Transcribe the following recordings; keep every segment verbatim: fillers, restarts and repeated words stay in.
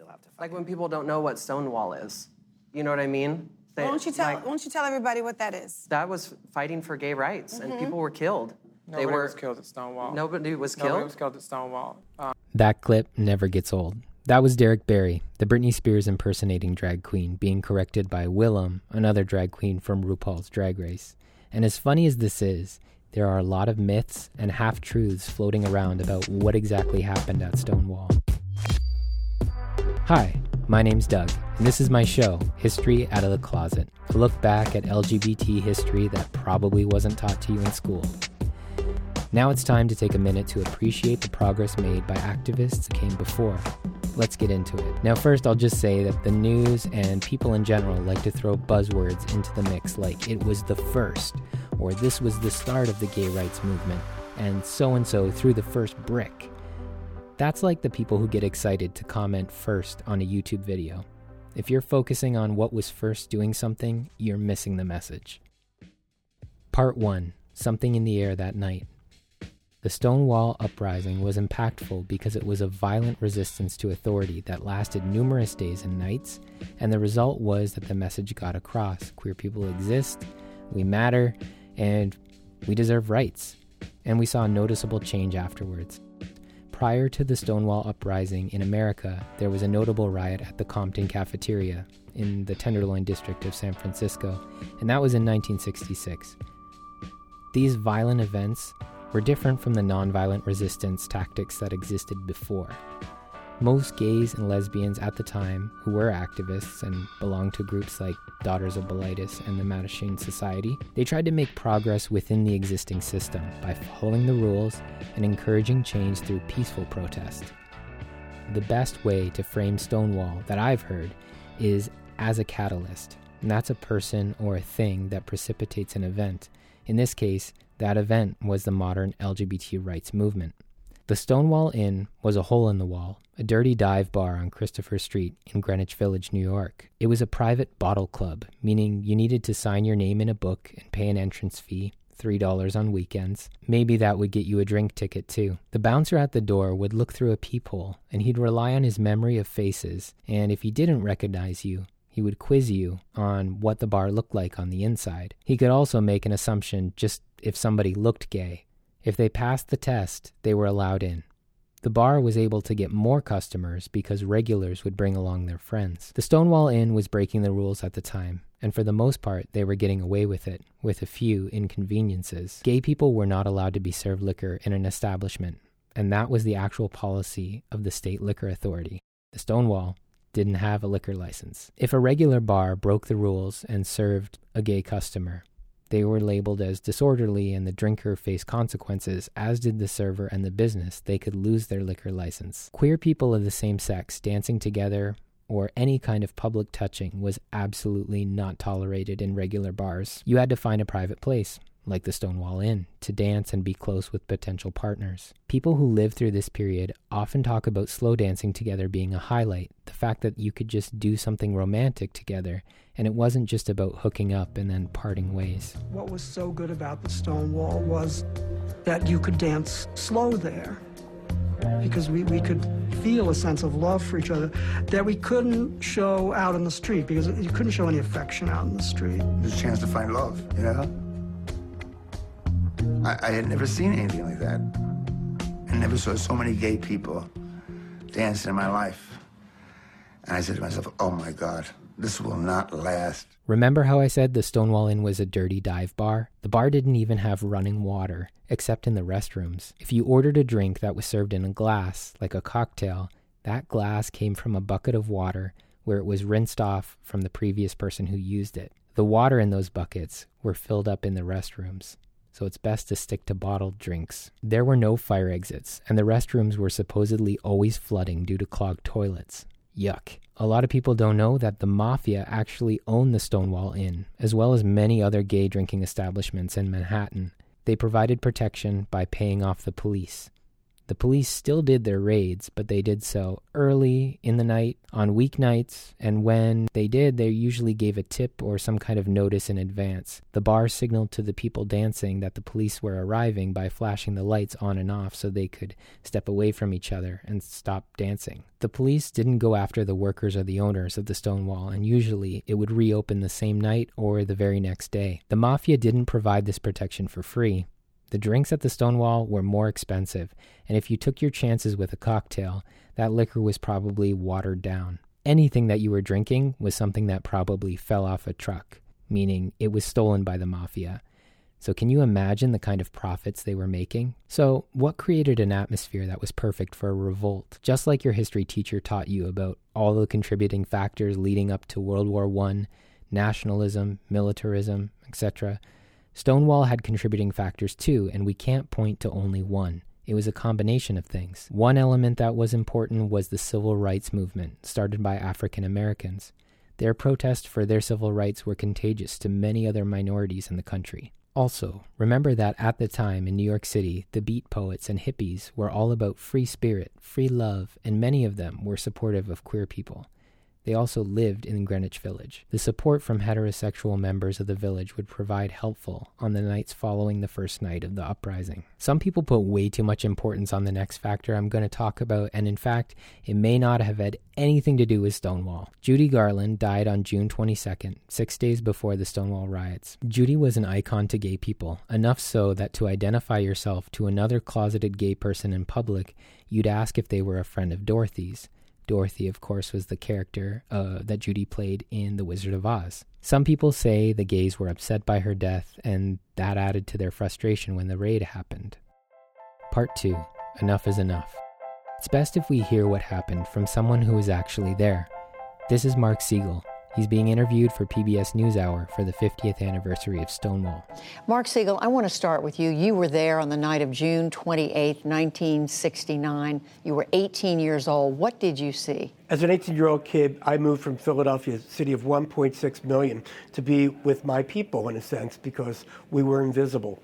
still have to fight. Like when people don't know what Stonewall is. You know what I mean? They, why, don't you tell, like, why don't you tell everybody what that is? That was fighting for gay rights, mm-hmm. and people were killed. Nobody they were, was killed at Stonewall. Nobody was nobody killed? was killed at Stonewall. Um, that clip never gets old. That was Derek Barry, the Britney Spears impersonating drag queen, being corrected by Willem, another drag queen from RuPaul's Drag Race. And as funny as this is, there are a lot of myths and half-truths floating around about what exactly happened at Stonewall. Hi, my name's Doug, and this is my show, History Out of the Closet, a look back at L G B T history that probably wasn't taught to you in school. Now it's time to take a minute to appreciate the progress made by activists who came before. Let's get into it. Now first, I'll just say that the news and people in general like to throw buzzwords into the mix like it was the first, or this was the start of the gay rights movement, and so-and-so threw the first brick. That's like the people who get excited to comment first on a YouTube video. If you're focusing on what was first doing something, you're missing the message. Part one, something in the air that night. The Stonewall Uprising was impactful because it was a violent resistance to authority that lasted numerous days and nights, and the result was that the message got across. Queer people exist, we matter, and we deserve rights. And we saw a noticeable change afterwards. Prior to the Stonewall Uprising in America, there was a notable riot at the Compton Cafeteria in the Tenderloin district of San Francisco, and that was in nineteen sixty-six. These violent events were different from the nonviolent resistance tactics that existed before. Most gays and lesbians at the time, who were activists and belonged to groups like Daughters of Bilitis and the Mattachine Society, they tried to make progress within the existing system by following the rules and encouraging change through peaceful protest. The best way to frame Stonewall that I've heard is as a catalyst, and that's a person or a thing that precipitates an event. In this case, that event was the modern L G B T rights movement. The Stonewall Inn was a hole in the wall, a dirty dive bar on Christopher Street in Greenwich Village, New York. It was a private bottle club, meaning you needed to sign your name in a book and pay an entrance fee, three dollars on weekends. Maybe that would get you a drink ticket too. The bouncer at the door would look through a peephole, and he'd rely on his memory of faces, and if he didn't recognize you, he would quiz you on what the bar looked like on the inside. He could also make an assumption just if somebody looked gay. If they passed the test, they were allowed in. The bar was able to get more customers because regulars would bring along their friends. The Stonewall Inn was breaking the rules at the time, and for the most part, they were getting away with it, with a few inconveniences. Gay people were not allowed to be served liquor in an establishment, and that was the actual policy of the State Liquor Authority. The Stonewall didn't have a liquor license. If a regular bar broke the rules and served a gay customer, they were labeled as disorderly and the drinker faced consequences, as did the server and the business. They could lose their liquor license. Queer people of the same sex dancing together or any kind of public touching was absolutely not tolerated in regular bars. You had to find a private place, like the Stonewall Inn, to dance and be close with potential partners. People who lived through this period often talk about slow dancing together being a highlight, the fact that you could just do something romantic together, and it wasn't just about hooking up and then parting ways. What was so good about the Stonewall was that you could dance slow there, because we, we could feel a sense of love for each other that we couldn't show out in the street, because you couldn't show any affection out in the street. There's a chance to find love, you know? I, I had never seen anything like that. I never saw so many gay people dancing in my life. And I said to myself, oh my God, this will not last. Remember how I said the Stonewall Inn was a dirty dive bar? The bar didn't even have running water, except in the restrooms. If you ordered a drink that was served in a glass, like a cocktail, that glass came from a bucket of water where it was rinsed off from the previous person who used it. The water in those buckets were filled up in the restrooms, so it's best to stick to bottled drinks. There were no fire exits, and the restrooms were supposedly always flooding due to clogged toilets. Yuck. A lot of people don't know that the mafia actually owned the Stonewall Inn, as well as many other gay drinking establishments in Manhattan. They provided protection by paying off the police. The police still did their raids, but they did so early in the night on weeknights, and when they did, they usually gave a tip or some kind of notice in advance. The bar signaled to the people dancing that the police were arriving by flashing the lights on and off so they could step away from each other and stop dancing. The police didn't go after the workers or the owners of the Stonewall, and usually it would reopen the same night or the very next day. The mafia didn't provide this protection for free. The drinks at the Stonewall were more expensive, and if you took your chances with a cocktail, that liquor was probably watered down. Anything that you were drinking was something that probably fell off a truck, meaning it was stolen by the mafia. So can you imagine the kind of profits they were making? So what created an atmosphere that was perfect for a revolt? Just like your history teacher taught you about all the contributing factors leading up to World War One, nationalism, militarism, et cetera, Stonewall had contributing factors too, and we can't point to only one. It was a combination of things. One element that was important was the civil rights movement, started by African Americans. Their protests for their civil rights were contagious to many other minorities in the country. Also, remember that at the time in New York City, the beat poets and hippies were all about free spirit, free love, and many of them were supportive of queer people. They also lived in Greenwich Village. The support from heterosexual members of the village would provide helpful on the nights following the first night of the uprising. Some people put way too much importance on the next factor I'm going to talk about, and in fact, it may not have had anything to do with Stonewall. Judy Garland died on June twenty-second, six days before the Stonewall riots. Judy was an icon to gay people, enough so that to identify yourself to another closeted gay person in public, you'd ask if they were a friend of Dorothy's. Dorothy, of course, was the character uh, that Judy played in The Wizard of Oz. Some people say the gays were upset by her death, and that added to their frustration when the raid happened. Part two, enough is enough. It's best if we hear what happened from someone who was actually there. This is Mark Siegel. He's being interviewed for P B S NewsHour for the fiftieth anniversary of Stonewall. Mark Siegel, I want to start with you. You were there on the night of June twenty-eighth, nineteen sixty-nine. You were eighteen years old. What did you see? As an eighteen-year-old kid, I moved from Philadelphia, city of one point six million, to be with my people, in a sense, because we were invisible.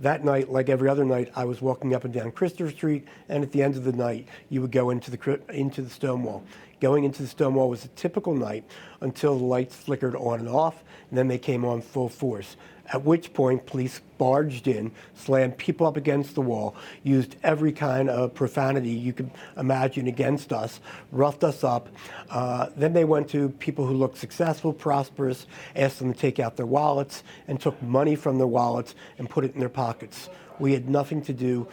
That night, like every other night, I was walking up and down Christopher Street, and at the end of the night, you would go into the into the Stonewall. Going into the Stonewall was a typical night until the lights flickered on and off, and then they came on full force, at which point police barged in, slammed people up against the wall, used every kind of profanity you could imagine against us, roughed us up. Uh, then they went to people who looked successful, prosperous, asked them to take out their wallets, and took money from their wallets and put it in their pockets. We had nothing to do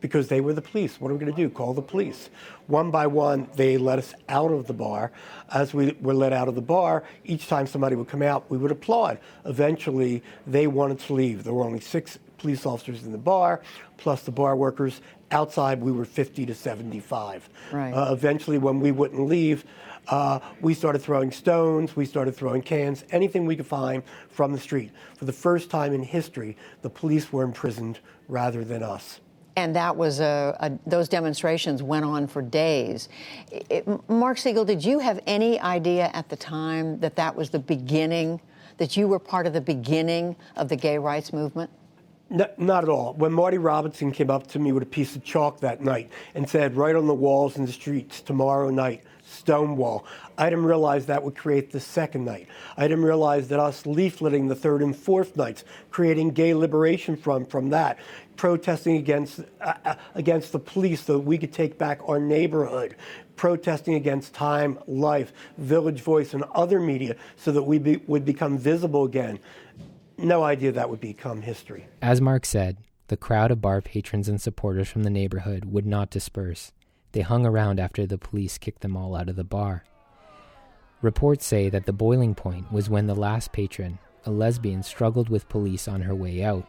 because they were the police. What are we going to do? Call the police. One by one, they let us out of the bar. As we were let out of the bar, each time somebody would come out, we would applaud. Eventually, they wanted to leave. There were only six police officers in the bar, plus the bar workers. Outside, we were fifty to seventy-five. Right. Uh, eventually, when we wouldn't leave, Uh, we started throwing stones, we started throwing cans, anything we could find from the street. For the first time in history, the police were imprisoned rather than us. And that was a, a, those demonstrations went on for days. It, Mark Siegel, did you have any idea at the time that that was the beginning, that you were part of the beginning of the gay rights movement? No, not at all. When Marty Robinson came up to me with a piece of chalk that night and said, "Right on the walls and the streets, tomorrow night, Stonewall," I didn't realize that would create the second night. I didn't realize that us leafleting the third and fourth nights, creating Gay Liberation Front from that, protesting against uh, against the police so that we could take back our neighborhood, protesting against Time, Life, Village Voice, and other media so that we be, would become visible again. No idea that would become history. As Mark said, the crowd of bar patrons and supporters from the neighborhood would not disperse. They hung around after the police kicked them all out of the bar. Reports say that the boiling point was when the last patron, a lesbian, struggled with police on her way out.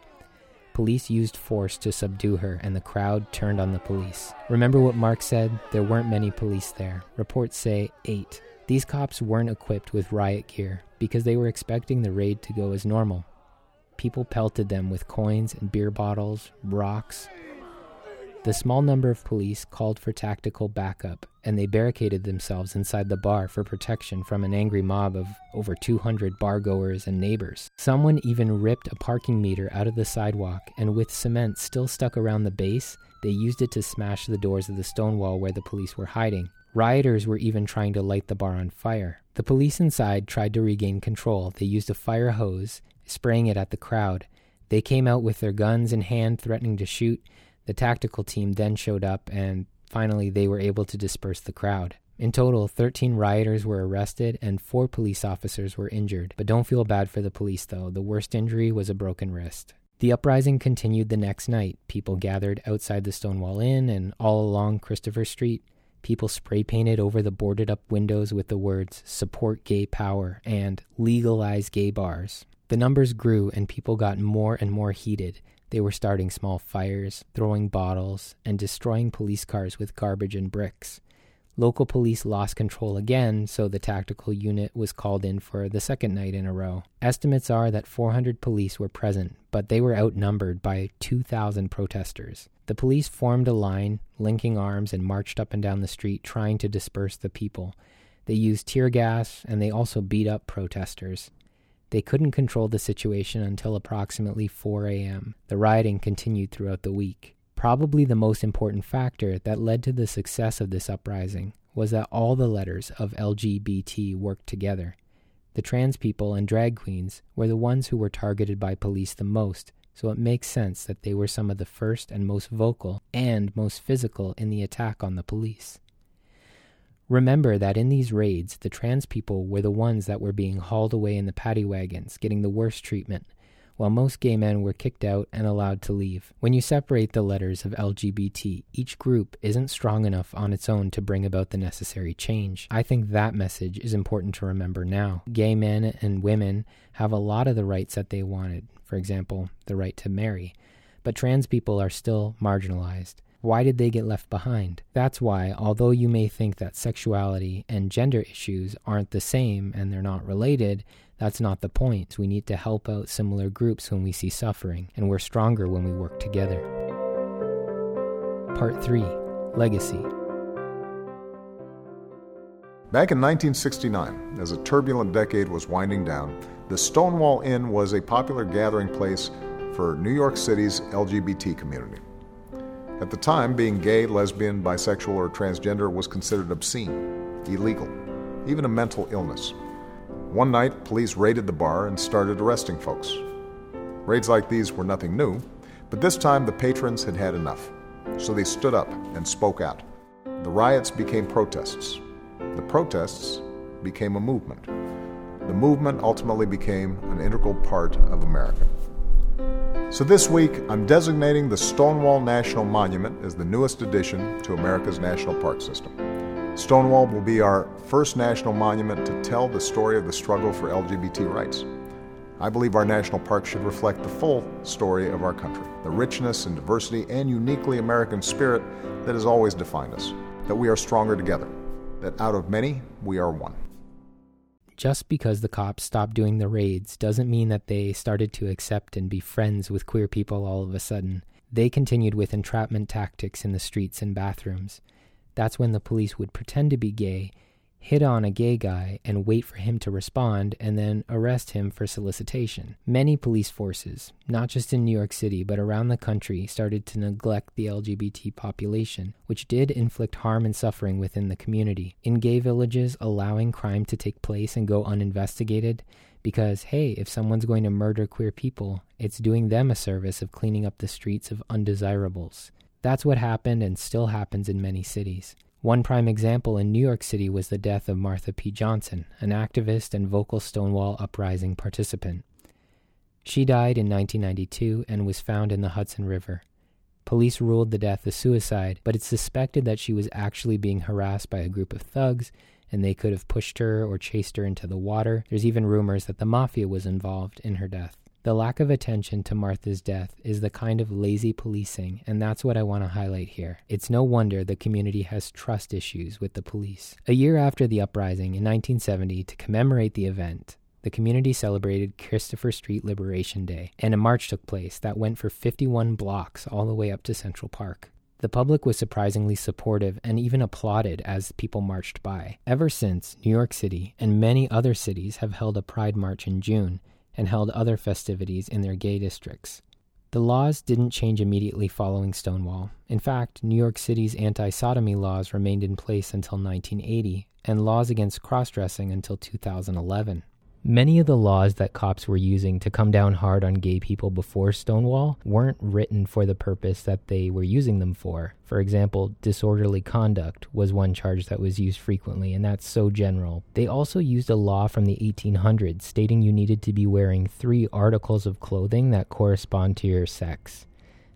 Police used force to subdue her, and the crowd turned on the police. Remember what Mark said? There weren't many police there. Reports say eight. These cops weren't equipped with riot gear because they were expecting the raid to go as normal. People pelted them with coins and beer bottles, rocks. The small number of police called for tactical backup, and they barricaded themselves inside the bar for protection from an angry mob of over two hundred bargoers and neighbors. Someone even ripped a parking meter out of the sidewalk, and with cement still stuck around the base, they used it to smash the doors of the Stonewall where the police were hiding. Rioters were even trying to light the bar on fire. The police inside tried to regain control. They used a fire hose, spraying it at the crowd. They came out with their guns in hand, threatening to shoot. The tactical team then showed up, and finally they were able to disperse the crowd. In total, thirteen rioters were arrested and four police officers were injured. But don't feel bad for the police, though. The worst injury was a broken wrist. The uprising continued the next night. People gathered outside the Stonewall Inn and all along Christopher Street. People spray-painted over the boarded-up windows with the words, "Support Gay Power" and "Legalize Gay Bars." The numbers grew and people got more and more heated. They were starting small fires, throwing bottles, and destroying police cars with garbage and bricks. Local police lost control again, so the tactical unit was called in for the second night in a row. Estimates are that four hundred police were present, but they were outnumbered by two thousand protesters. The police formed a line, linking arms, and marched up and down the street trying to disperse the people. They used tear gas, and they also beat up protesters. They couldn't control the situation until approximately four a.m. The rioting continued throughout the week. Probably the most important factor that led to the success of this uprising was that all the letters of L G B T worked together. The trans people and drag queens were the ones who were targeted by police the most, so it makes sense that they were some of the first and most vocal and most physical in the attack on the police. Remember that in these raids, the trans people were the ones that were being hauled away in the paddy wagons, getting the worst treatment, while most gay men were kicked out and allowed to leave. When you separate the letters of L G B T, each group isn't strong enough on its own to bring about the necessary change. I think that message is important to remember now. Gay men and women have a lot of the rights that they wanted, for example, the right to marry, but trans people are still marginalized. Why did they get left behind? That's why, although you may think that sexuality and gender issues aren't the same and they're not related, that's not the point. We need to help out similar groups when we see suffering, and we're stronger when we work together. Part three, Legacy. Back in nineteen sixty-nine, as a turbulent decade was winding down, the Stonewall Inn was a popular gathering place for New York City's L G B T community. At the time, being gay, lesbian, bisexual, or transgender was considered obscene, illegal, even a mental illness. One night, police raided the bar and started arresting folks. Raids like these were nothing new, but this time the patrons had had enough, so they stood up and spoke out. The riots became protests. The protests became a movement. The movement ultimately became an integral part of America. So this week, I'm designating the Stonewall National Monument as the newest addition to America's national park system. Stonewall will be our first national monument to tell the story of the struggle for L G B T rights. I believe our national park should reflect the full story of our country, the richness and diversity and uniquely American spirit that has always defined us, that we are stronger together, that out of many, we are one. Just because the cops stopped doing the raids doesn't mean that they started to accept and be friends with queer people all of a sudden. They continued with entrapment tactics in the streets and bathrooms. That's when the police would pretend to be gay, hit on a gay guy, and wait for him to respond, and then arrest him for solicitation. Many police forces, not just in New York City, but around the country, started to neglect the L G B T population, which did inflict harm and suffering within the community. In gay villages, allowing crime to take place and go uninvestigated, because, hey, if someone's going to murder queer people, it's doing them a service of cleaning up the streets of undesirables. That's what happened and still happens in many cities. One prime example in New York City was the death of Martha P. Johnson, an activist and vocal Stonewall Uprising participant. She died in nineteen ninety-two and was found in the Hudson River. Police ruled the death a suicide, but it's suspected that she was actually being harassed by a group of thugs, and they could have pushed her or chased her into the water. There's even rumors that the mafia was involved in her death. The lack of attention to Martha's death is the kind of lazy policing, and that's what I want to highlight here. It's no wonder the community has trust issues with the police. A year after the uprising in nineteen seventy, to commemorate the event, the community celebrated Christopher Street Liberation Day, and a march took place that went for fifty-one blocks all the way up to Central Park. The public was surprisingly supportive and even applauded as people marched by. Ever since, New York City and many other cities have held a Pride march in June, and held other festivities in their gay districts. The laws didn't change immediately following Stonewall. In fact, New York City's anti-sodomy laws remained in place until nineteen eighty, and laws against cross-dressing until two thousand eleven. Many of the laws that cops were using to come down hard on gay people before Stonewall weren't written for the purpose that they were using them for. For example, disorderly conduct was one charge that was used frequently, and that's so general. They also used a law from the eighteen hundreds stating you needed to be wearing three articles of clothing that correspond to your sex.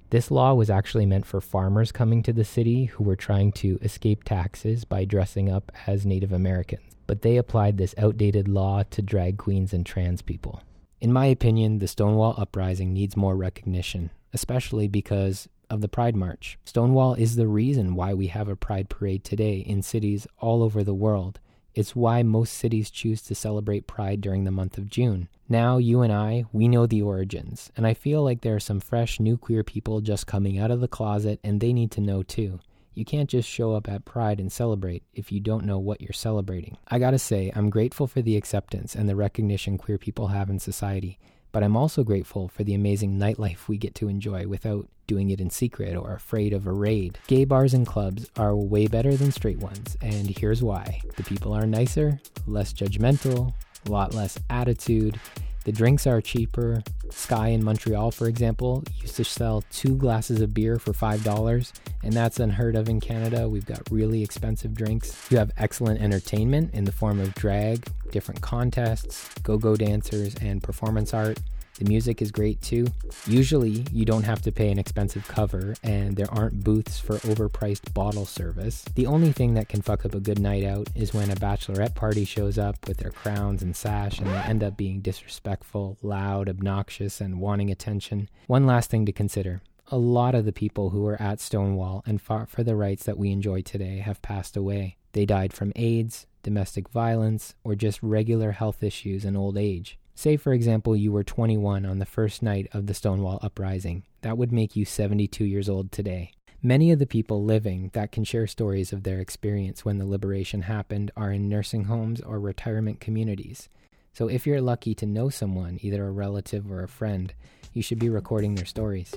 This law was actually meant for farmers coming to the city who were trying to escape taxes by dressing up as Native Americans, but they applied this outdated law to drag queens and trans people. In my opinion, the Stonewall Uprising needs more recognition, especially because of the Pride March. Stonewall is the reason why we have a Pride parade today in cities all over the world. It's why most cities choose to celebrate Pride during the month of June. Now, you and I, we know the origins, and I feel like there are some fresh, new queer people just coming out of the closet, and they need to know too. You can't just show up at Pride and celebrate if you don't know what you're celebrating. I gotta say, I'm grateful for the acceptance and the recognition queer people have in society, but I'm also grateful for the amazing nightlife we get to enjoy without doing it in secret or afraid of a raid. Gay bars and clubs are way better than straight ones, and here's why. The people are nicer, less judgmental, a lot less attitude. The drinks are cheaper. Sky in Montreal, for example, used to sell two glasses of beer for five dollars, and that's unheard of in Canada. We've got really expensive drinks. You have excellent entertainment in the form of drag, different contests, go-go dancers, and performance art. The music is great too. Usually, you don't have to pay an expensive cover, and there aren't booths for overpriced bottle service. The only thing that can fuck up a good night out is when a bachelorette party shows up with their crowns and sash, and they end up being disrespectful, loud, obnoxious, and wanting attention. One last thing to consider. A lot of the people who were at Stonewall and fought for the rights that we enjoy today have passed away. They died from AIDS, domestic violence, or just regular health issues and old age. Say, for example, you were twenty-one on the first night of the Stonewall Uprising. That would make you seventy-two years old today. Many of the people living that can share stories of their experience when the liberation happened are in nursing homes or retirement communities. So if you're lucky to know someone, either a relative or a friend, you should be recording their stories.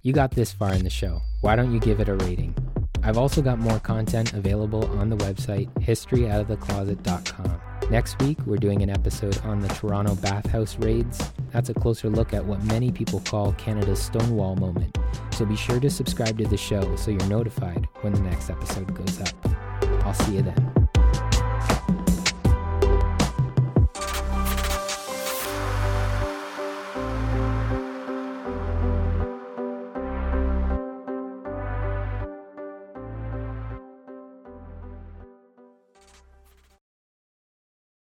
You got this far in the show. Why don't you give it a rating? I've also got more content available on the website history out of the closet dot com. Next week, we're doing an episode on the Toronto bathhouse raids. That's a closer look at what many people call Canada's Stonewall moment. So be sure to subscribe to the show so you're notified when the next episode goes up. I'll see you then.